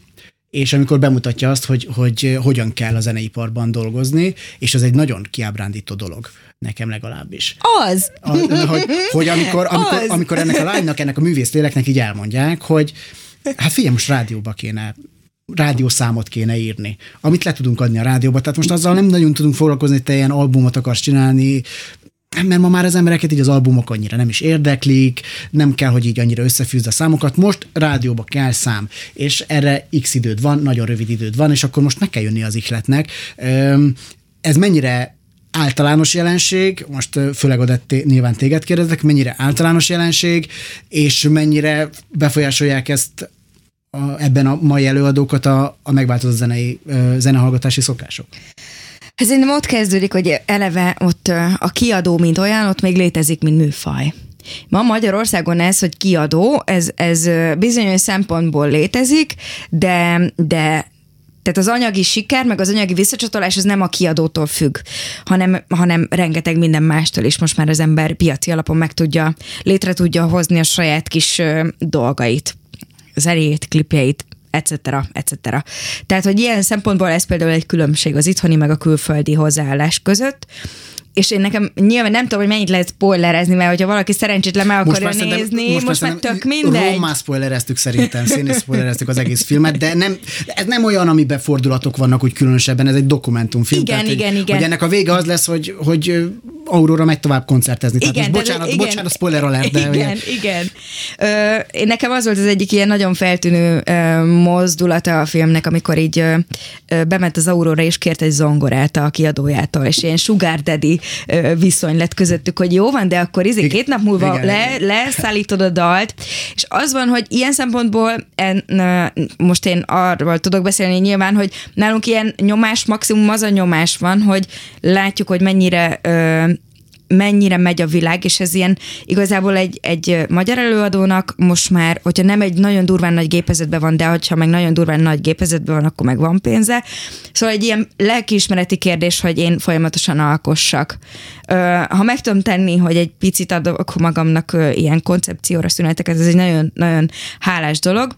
És amikor bemutatja azt, hogy hogyan kell a zeneiparban dolgozni, és ez egy nagyon kiábrándító dolog, nekem legalábbis. Az! Amikor ennek a lánynak, ennek a művészléleknek így elmondják, hogy hát figyelj, most rádiószámot kéne írni, amit le tudunk adni a rádióba, tehát most azzal nem nagyon tudunk foglalkozni, hogy te ilyen albumot akarsz csinálni, mert ma már az embereket így az albumok annyira nem is érdeklik, nem kell, hogy így annyira összefűzd a számokat, most rádióba kell szám, és erre x időd van, nagyon rövid időd van, és akkor most meg kell jönni az ihletnek. Ez mennyire általános jelenség, most főleg Odett nyilván téged kérdezek, mennyire általános jelenség, és mennyire befolyásolják ezt ebben a mai előadókat a megváltozott zenehallgatási szokások? Ez én ott kezdődik, hogy eleve ott a kiadó, mint olyan, ott még létezik, mint műfaj. Ma Magyarországon ez, hogy kiadó, ez bizonyos szempontból létezik, de tehát az anyagi siker, meg az anyagi visszacsatolás az nem a kiadótól függ, hanem rengeteg minden mástól is most már az ember piaci alapon létre tudja hozni a saját kis dolgait, zenét, klipjeit, etc. Tehát, hogy ilyen szempontból ez például egy különbség az itthoni meg a külföldi hozzáállás között, és én nekem nyilván nem tudom, hogy mennyit lehet spoilerezni, mert hogyha valaki szerencsétlen meg akarja nézni, most már tök mindegy. Rómán spoilereztük szerintem, színész spoilereztük az egész filmet, de nem, ez nem olyan, amiben fordulatok vannak úgy különösebben, ez egy dokumentumfilm. Igen. Hogy ennek a vége az lesz, hogy Aurora megy tovább koncertezni. Igen, tehát bocsánat, spoiler alert. Igen. Nekem az volt az egyik ilyen nagyon feltűnő mozdulata a filmnek, amikor így bement az Aurora és kért egy zongorát a kiadójától, és ilyen sugar daddy viszony lett közöttük, hogy jó van, de akkor két nap múlva leszállítod a dalt, és az van, hogy ilyen szempontból most én arról tudok beszélni nyilván, hogy nálunk ilyen nyomás, maximum az a nyomás van, hogy látjuk, hogy mennyire megy a világ, és ez ilyen igazából egy magyar előadónak most már, hogyha nem egy nagyon durván nagy gépezetben van, de hogyha meg nagyon durván nagy gépezetben van, akkor meg van pénze. Szóval egy ilyen lelkiismereti kérdés, hogy én folyamatosan alkossak. Ha meg tudom tenni, hogy egy picit adok magamnak ilyen koncepcióra szüneteket, ez egy nagyon, nagyon hálás dolog,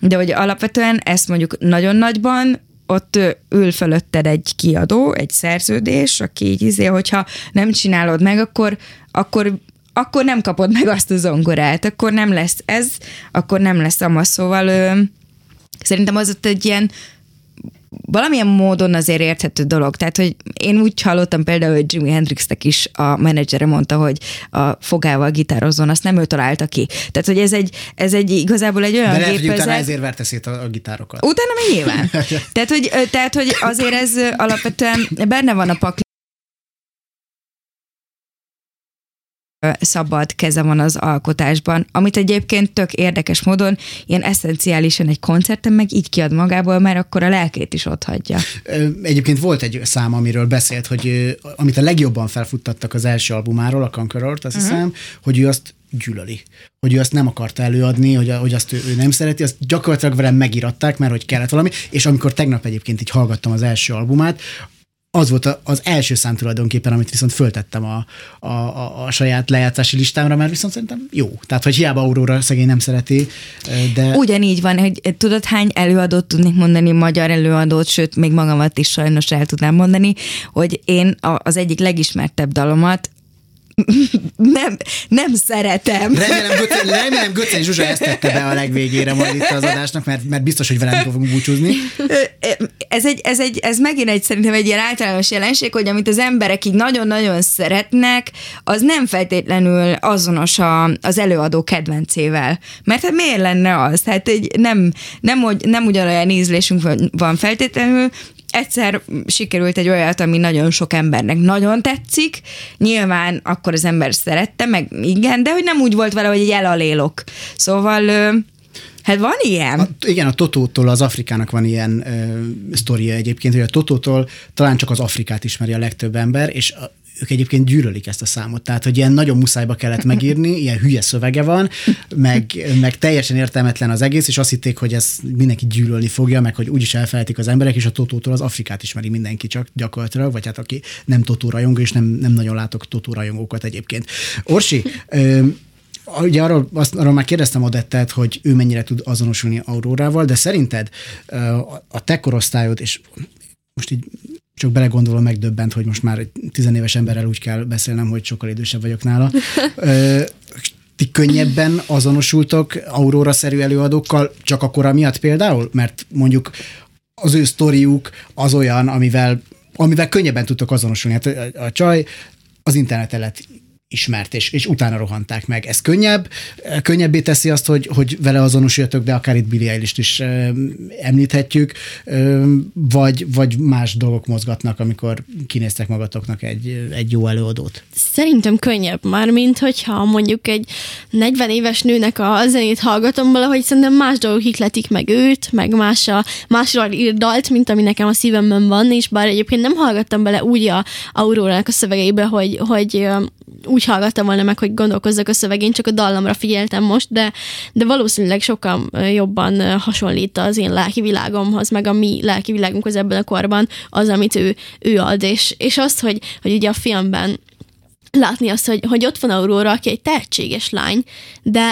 de hogy alapvetően ezt mondjuk nagyon nagyban ott ül fölötted egy kiadó, egy szerződés, aki így hogyha nem csinálod meg, akkor nem kapod meg azt a zongorát, akkor nem lesz ez, akkor nem lesz amaz, szóval szerintem az ott egy ilyen valamilyen módon azért érthető dolog. Tehát, hogy én úgy hallottam például, hogy Jimi Hendrixnek is a menedzsere mondta, hogy a fogával gitározzon, azt nem ő találta ki. Tehát, hogy ez egy igazából egy olyan gépezet. De lehet, utána ezért verte szét a gitárokat. Utána meg nyilván. Tehát, hogy azért ez alapvetően benne van a pakli. Szabad keze van az alkotásban, amit egyébként tök érdekes módon ilyen eszenciálisan egy koncerten meg így kiad magából, mert akkor a lelkét is otthagyja. Egyébként volt egy szám, amiről beszélt, hogy amit a legjobban felfuttattak az első albumáról, a Conqueror-t, azt hiszem, hogy ő azt gyűlöli. Hogy ő azt nem akarta előadni, hogy azt ő nem szereti, azt gyakorlatilag velem megiratták, mert hogy kellett valami, és amikor tegnap egyébként így hallgattam az első albumát, az volt az első szám tulajdonképpen, amit viszont föltettem a saját lejátszási listámra, mert viszont szerintem jó. Tehát, hogy hiába Aurora szegény nem szereti, de... Ugyanígy van, hogy tudod, hány előadót tudnék mondani, magyar előadót, sőt, még magamat is sajnos el tudnám mondani, hogy én az egyik legismertebb dalomat nem szeretem. Remélem Götzen Zsuzsa ezt tette be a legvégére majd itt az adásnak, mert biztos, hogy velem fogunk búcsúzni. Ez megint szerintem egy ilyen általános jelenség, hogy amit az emberek így nagyon-nagyon szeretnek, az nem feltétlenül azonos az előadó kedvencével. Mert hát miért lenne az? Hát nem ugyanolyan ízlésünk van feltétlenül. Egyszer sikerült egy olyat, ami nagyon sok embernek nagyon tetszik, nyilván akkor az ember szerette, meg igen, de hogy nem úgy volt vele, hogy egy elalélok. Szóval, hát van ilyen? Igen, a Totótól, az Afrikának van ilyen sztoria egyébként, hogy a Totótól talán csak az Afrikát ismeri a legtöbb ember, és ők egyébként gyűlölik ezt a számot. Tehát, hogy ilyen nagyon muszájba kellett megírni, ilyen hülye szövege van, meg teljesen értelmetlen az egész, és azt hitték, hogy ez mindenki gyűlölni fogja, meg hogy úgyis elfelejtik az emberek, és a Totótól az Afrikát ismeri mindenki csak gyakorlatilag, vagy hát aki nem Totó rajongó, és nem nagyon látok Totó rajongókat egyébként. Orsi, ugye arról már kérdeztem Odettet, hogy ő mennyire tud azonosulni Aurorával, de szerinted a te korosztályod, és most így csak belegondolom, megdöbbent, hogy most már egy tizenéves emberrel úgy kell beszélnem, hogy sokkal idősebb vagyok nála. Ti könnyebben azonosultok Aurora-szerű előadókkal csak a kora miatt például? Mert mondjuk az ő sztoriuk az olyan, amivel könnyebben tudtok azonosulni. Hát a csaj az interneten lett ismert, és utána rohanták meg. Ez könnyebbé teszi azt, hogy vele azonosuljatok, de akár itt Billie Eilish-t is említhetjük, vagy más dolgok mozgatnak, amikor kinéztek magatoknak egy jó előadót? Szerintem könnyebb már, mint hogyha mondjuk egy 40 éves nőnek a zenét hallgatom valahogy, szerintem más dolgok ihletik meg őt, meg másról ír dalt, mint ami nekem a szívemben van, és bár egyébként nem hallgattam bele úgy a Aurórának a szövegeibe, hogy úgy hallgattam volna meg, hogy gondolkozzak a szövegén, csak a dallamra figyeltem most, de valószínűleg sokkal jobban hasonlít az én lelki világomhoz, meg a mi lelki világunkhoz ebben a korban az, amit ő ad, és azt, hogy ugye a filmben látni azt, hogy ott van Aurora, aki egy tehetséges lány, de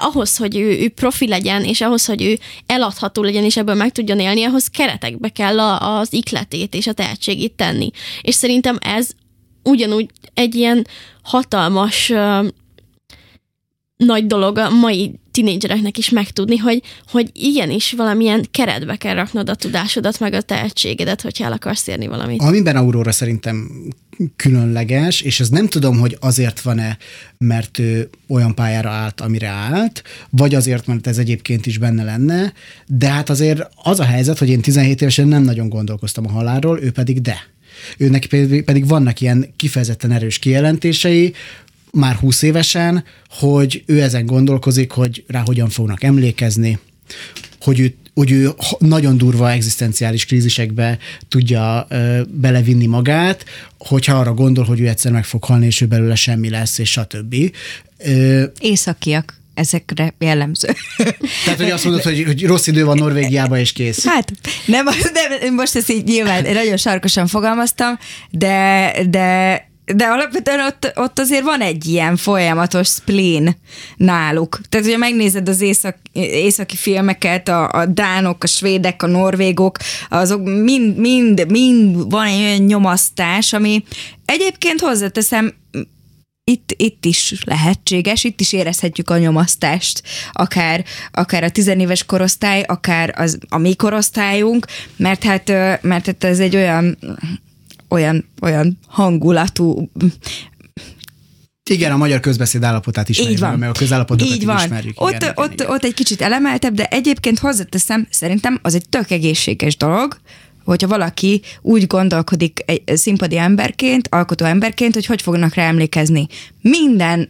ahhoz, hogy ő profi legyen, és ahhoz, hogy ő eladható legyen, és ebből meg tudjon élni, ahhoz keretekbe kell az ikletét és a tehetségét tenni. És szerintem ez ugyanúgy egy ilyen hatalmas nagy dolog a mai tinédzsereknek is megtudni, hogy igenis valamilyen keretbe kell raknod a tudásodat, meg a tehetségedet, hogyha el akarsz érni valamit. Amiben Aurora szerintem különleges, és ez nem tudom, hogy azért van-e, mert ő olyan pályára állt, amire állt, vagy azért, mert ez egyébként is benne lenne, de hát azért az a helyzet, hogy én 17 évesen nem nagyon gondolkoztam a halálról, ő pedig de. Őnek pedig vannak ilyen kifejezetten erős kijelentései, már 20 évesen, hogy ő ezen gondolkozik, hogy rá hogyan fognak emlékezni, hogy ő nagyon durva egzisztenciális krízisekbe tudja belevinni magát, hogyha arra gondol, hogy ő egyszer meg fog halni, és ő belőle semmi lesz, és stb. Északiak. Ezekre jellemző. Tehát, hogy azt mondod, hogy rossz idő van Norvégiában, és kész. Hát, nem, most ezt így nyilván nagyon sarkosan fogalmaztam, de alapvetően ott azért van egy ilyen folyamatos spleen náluk. Tehát, hogyha megnézed az északi filmeket, a dánok, a svédek, a norvégok, azok mind van egy olyan nyomasztás, ami egyébként hozzáteszem, itt is lehetséges, itt is érezhetjük a nyomasztást, akár a tizenéves korosztály, akár a mi korosztályunk, mert hát ez egy olyan hangulatú. Igen, a magyar közbeszéd állapotát ismerjük, meg a közállapotokat így ismerjük. Ott egy kicsit elemeltebb, de egyébként hozzáteszem, szerintem az egy tök egészséges dolog, hogyha valaki úgy gondolkodik egy színpadi emberként, alkotó emberként, hogy fognak rá emlékezni.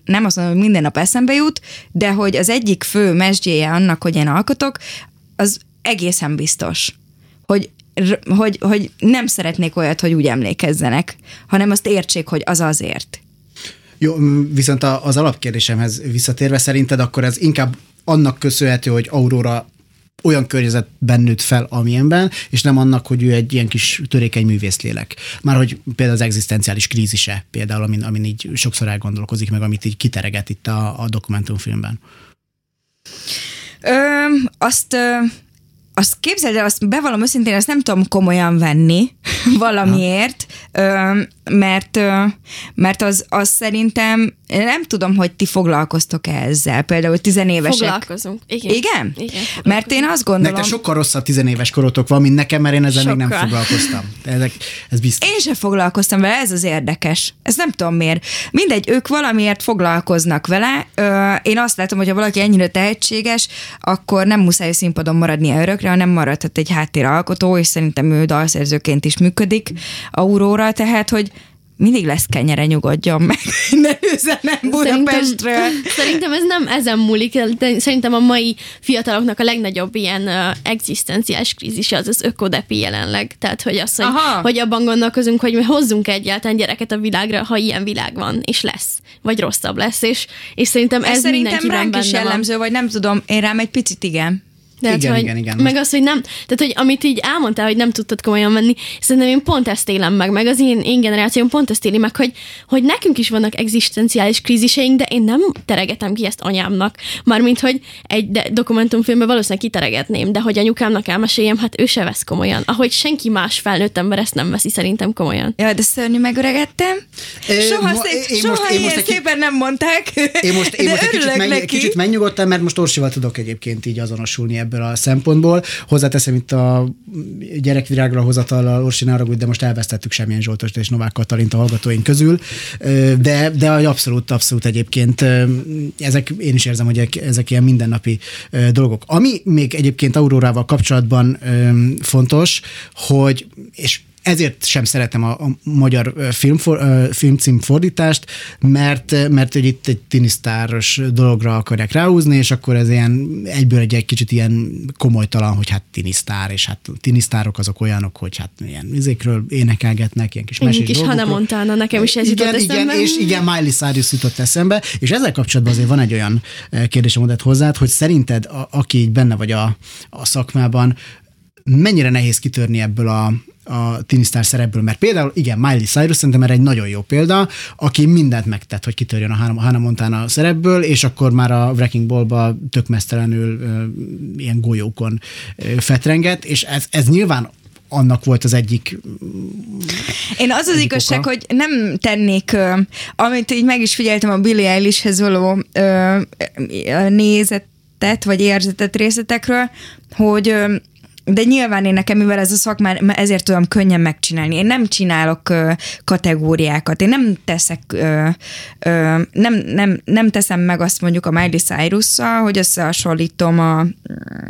Nem azt mondom, hogy minden nap eszembe jut, de hogy az egyik fő mesdjéje annak, hogy én alkotok, az egészen biztos, hogy nem szeretnék olyat, hogy úgy emlékezzenek, hanem azt értsék, hogy az azért. Jó, viszont az alapkérdésemhez visszatérve, szerinted akkor ez inkább annak köszönhető, hogy Aurora olyan környezetben nőtt fel, amilyenben, és nem annak, hogy ő egy ilyen kis törékeny művészlélek. Márhogy például az egzisztenciális krízise, például, amin így sokszor elgondolkozik, meg amit így kitereget itt a dokumentumfilmben. Azt képzeld el, azt bevallom őszintén, azt nem tudom komolyan venni valamiért, mert az szerintem, nem tudom, hogy ti foglalkoztok-e ezzel, például tizenévesek. Foglalkozunk, igen. Igen? Igen, mert én azt gondolom... Nektek sokkal rosszabb tizenéves korotok van, mint nekem, mert én ezzel még nem foglalkoztam. Ez biztos. Én sem foglalkoztam vele, ez az érdekes. Ez nem tudom miért. Mindegy, ők valamiért foglalkoznak vele. Én azt látom, hogy ha valaki ennyire tehetséges, akkor nem muszáj színpadon maradnia örökre, hanem maradhat egy háttéralkotó, és szerintem ő dalszerzőként is működik. Aurora, tehát, hogy mindig lesz kenyere, nyugodjon meg, ne üzenem Budapestről. Szerintem ez nem ezen múlik, szerintem a mai fiataloknak a legnagyobb ilyen egzisztenciális krízise az az ökodepi jelenleg. Tehát, hogy az, hogy abban gondolkozunk, hogy mi hozzunk egyáltalán gyereket a világra, ha ilyen világ van, és lesz. Vagy rosszabb lesz, és szerintem ez mindenkiben benne van. Szerintem ránk is jellemző, vagy nem tudom, én rám egy picit igen. Tehát, igen. Meg az, hogy nem, tehát, hogy amit így elmondtál, hogy nem tudtad komolyan menni, szerintem én pont ezt élem meg az én generációm pont ezt éli meg, hogy nekünk is vannak egzisztenciális kríziseink, de én nem teregetem ki ezt anyámnak. Mármint, hogy egy dokumentumfilmben valószínűleg kiteregetném, de hogy anyukámnak elmeséljem, hát ő se vesz komolyan. Ahogy senki más felnőtt ember ezt nem veszi szerintem komolyan. Jaj, de szörnyű megöregedtem. Soha szépen nem mondták. Én most egy kicsit megnyugodtam, mert most Orsival tudok egyébként így azonosulni ebből a szempontból. Hozzáteszem itt a gyerekvirágra hozatallal, Orsi, ne haragudj, de most elvesztettük Semjén Zsoltost és Novák Katalint a hallgatóink közül, de abszolút egyébként ezek, én is érzem, hogy ezek ilyen mindennapi dolgok. Ami még egyébként Aurorával kapcsolatban fontos, hogy, és ezért sem szeretem a magyar filmcímfordítást, mert hogy itt egy tinisztáros dologra akarják ráhúzni, és akkor ez ilyen egyből egy kicsit ilyen komolytalan, hogy hát tinisztár, és hát tinisztárok azok olyanok, hogy hát ilyen izékről énekelgetnek, ilyen kis mesés dolgokról. Hannah Montana, nekem is ez jutott eszembe. Igen, Miley Cyrus jutott eszembe, és ezzel kapcsolatban azért van egy olyan kérdésem odett hozzád, hogy szerinted, aki így benne vagy a szakmában, mennyire nehéz kitörni ebből a tinisztár szerepből, mert például, igen, Miley Cyrus szerintem erre egy nagyon jó példa, aki mindent megtett, hogy kitörjön a Hannah Montana szerepből, és akkor már a Wrecking Ball-ba tök mesztelenül ilyen golyókon fetrengett, és ez nyilván annak volt az egyik. Én az igazság, oka, hogy nem tennék, amit így meg is figyeltem a Billie Eilishhez való nézetet, vagy érzetet részletekről, hogy de nyilván én nekem, mivel ez a szakmám, ezért tudom könnyen megcsinálni. Én nem csinálok kategóriákat, én nem teszek, nem teszem meg azt mondjuk a Miley Cyrus-szal, hogy összehasonlítom a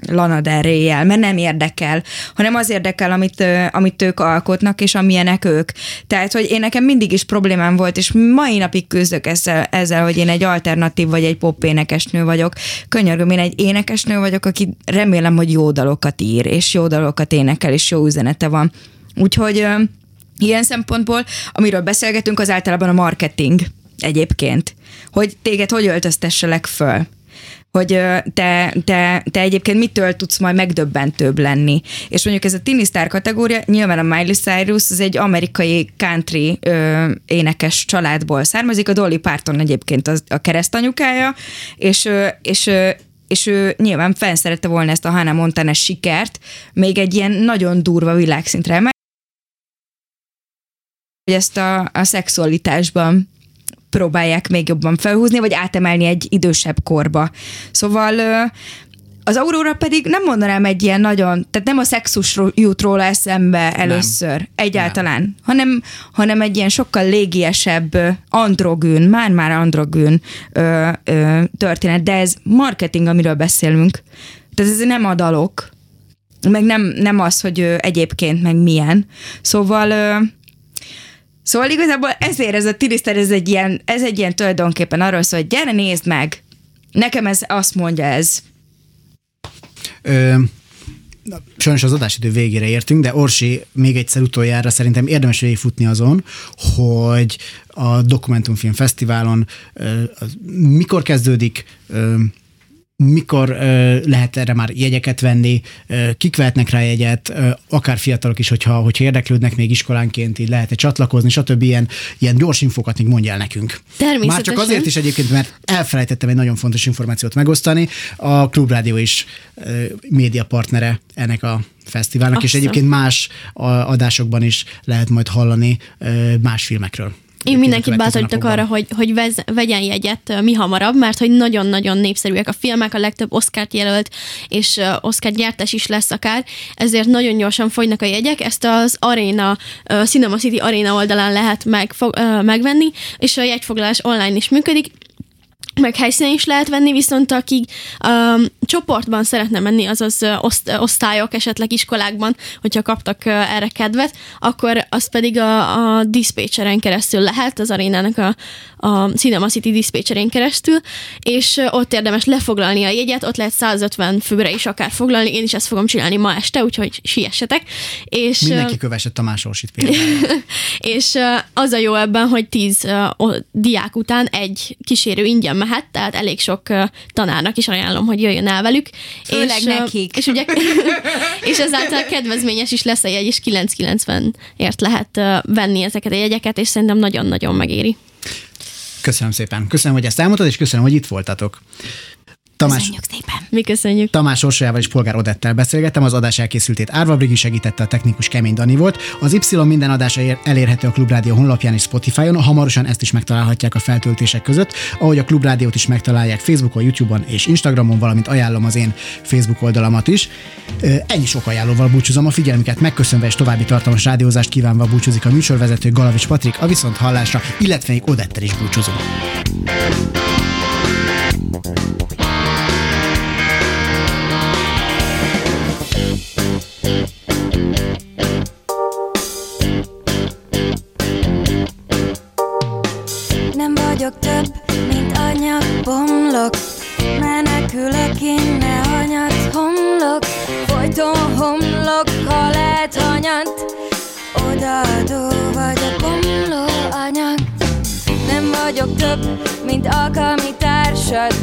Lana Del Rey-jel, mert nem érdekel, hanem az érdekel, amit ők alkotnak, és amilyenek ők. Tehát, hogy én nekem mindig is problémám volt, és mai napig küzdök ezzel, hogy én egy alternatív vagy egy pop énekesnő vagyok. Könyörgöm, én egy énekesnő vagyok, aki remélem, hogy jó dalokat ír, és jó dalokat énekel, és jó üzenete van. Úgyhogy ilyen szempontból, amiről beszélgetünk, az általában a marketing egyébként. Hogy téged hogy öltöztesselek föl? Hogy te egyébként mitől tudsz majd megdöbbentőbb lenni. És mondjuk ez a tinisztár kategória, nyilván a Miley Cyrus az egy amerikai country énekes családból származik, a Dolly Parton egyébként a keresztanyukája, és ő nyilván fennszerette volna ezt a Hannah Montana sikert, még egy ilyen nagyon durva világszintre emelni, hogy ezt a szexualitásban próbálják még jobban felhúzni, vagy átemelni egy idősebb korba. Szóval az Aurora pedig nem mondanám egy ilyen nagyon, tehát nem a szexus jut róla eszembe először, nem, egyáltalán, hanem egy ilyen sokkal légiesebb, androgűn, már androgűn történet, de ez marketing, amiről beszélünk. Tehát ez nem a dalok, meg nem az, hogy egyébként, meg milyen. Szóval igazából ezért ez a tinisztár, ez egy ilyen tulajdonképpen arról szól, hogy gyere, nézd meg, nekem ez azt mondja ez. Sajnos az adásidő végére értünk, de Orsi, még egyszer utoljára szerintem érdemes végigfutni azon, hogy a Dokumentumfilm Fesztiválon mikor kezdődik, mikor lehet erre már jegyeket venni, kik vehetnek rá jegyet, akár fiatalok is, hogyha érdeklődnek még iskolánként, így lehet-e csatlakozni, stb. Ilyen gyors infókat még mondjál nekünk. Természetesen. Már csak azért is egyébként, mert elfelejtettem egy nagyon fontos információt megosztani. A Klub Rádió is médiapartnere ennek a fesztiválnak, Aztán. És egyébként más adásokban is lehet majd hallani más filmekről. Én mindenkit bátorítok arra, hogy vegyen jegyet mi hamarabb, mert hogy nagyon-nagyon népszerűek a filmek, a legtöbb Oscart jelölt, és Oscar nyertes is lesz akár, ezért nagyon gyorsan fogynak a jegyek, ezt az Arena, Cinema City Arena oldalán lehet megvenni, és a jegyfoglalás online is működik. meg helyszínen is lehet venni, viszont akik csoportban szeretne menni, azaz osztályok, esetleg iskolákban, hogyha kaptak erre kedvet, akkor az pedig a diszpécseren keresztül lehet, az arénának a Cinema City diszpécserén keresztül, és ott érdemes lefoglalni a jegyet, ott lehet 150 főre is akár foglalni, én is ezt fogom csinálni ma este, úgyhogy siessetek. És, mindenki kövesse Tamás Orsit például. És az a jó ebben, hogy 10 diák után egy kísérő ingyen mehet, tehát elég sok tanárnak is ajánlom, hogy jöjjön el velük. Főleg és, nekik. És, ugye, és ezáltal kedvezményes is lesz a jegy, és 9,90-ért lehet venni ezeket a jegyeket, és szerintem nagyon-nagyon megéri. Köszönöm szépen. Köszönöm, hogy ezt elmondtad, és köszönöm, hogy itt voltatok. Köszönjük szépen. Mi köszönjük. Tamás Orsolyával és Polgár Odettel beszélgettem, az adás elkészültét Árva Brigi segítette, a technikus Kemény Dani volt. Az Y minden adása elérhető a Klub Rádió honlapján és Spotify-on, hamarosan ezt is megtalálhatják a feltöltések között, ahogy a Klub Rádiót is megtalálják Facebookon, YouTube-on és Instagramon, valamint ajánlom az én Facebook oldalamat is. Ennyi sok ajánlóval búcsúzom a figyelmüket, megköszönve és további tartalmas rádiózást kívánva búcsúzik a műsorvezető Galavics Patrik, a viszont hallásra, illetve még Odettel is búcsúzom. Nem vagyok több, mint anyagbomlok, menekülök innen, hanyat homlok, folyton homlok, ha lehet hanyat, odaadó vagyok, bomló anyag. Nem vagyok több, mint alkalmi társad,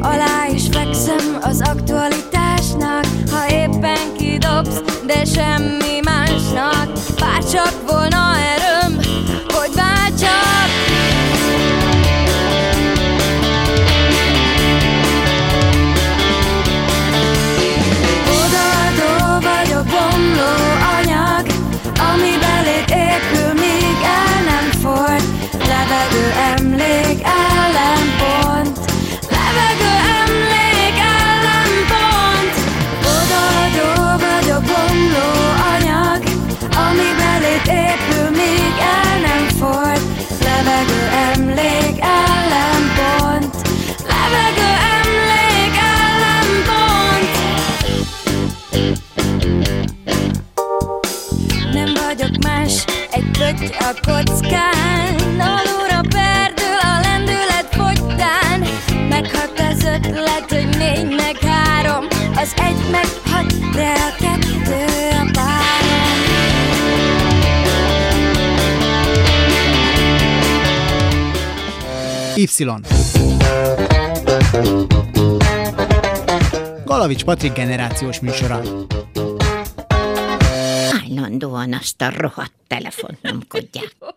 alá is fekszem az aktualitásnak, ha éppen kidobsz, de semmi másnak, bárcsak volna erőm, hogy bárcsak. Odaadó vagyok, bomló anyag, ami beléd épül, míg el nem ford, levegő emlék ellenpont, levegő emlék ellenpont. Odaadó vagyok, bomló anyag, ami beléd épül, míg el nem ford, levegő emlék ellenpont, levegő emlék ellenpont. Nem vagyok más, egy pötty a kockán, alulra perdül a lendület fogytán, meghat az ötlet, hogy 4 meg 3, az 1 meg 6, de a 2 a párom. Galavics Patrik generációs műsora. Állandóan azt a rohadt telefont nyomkodják.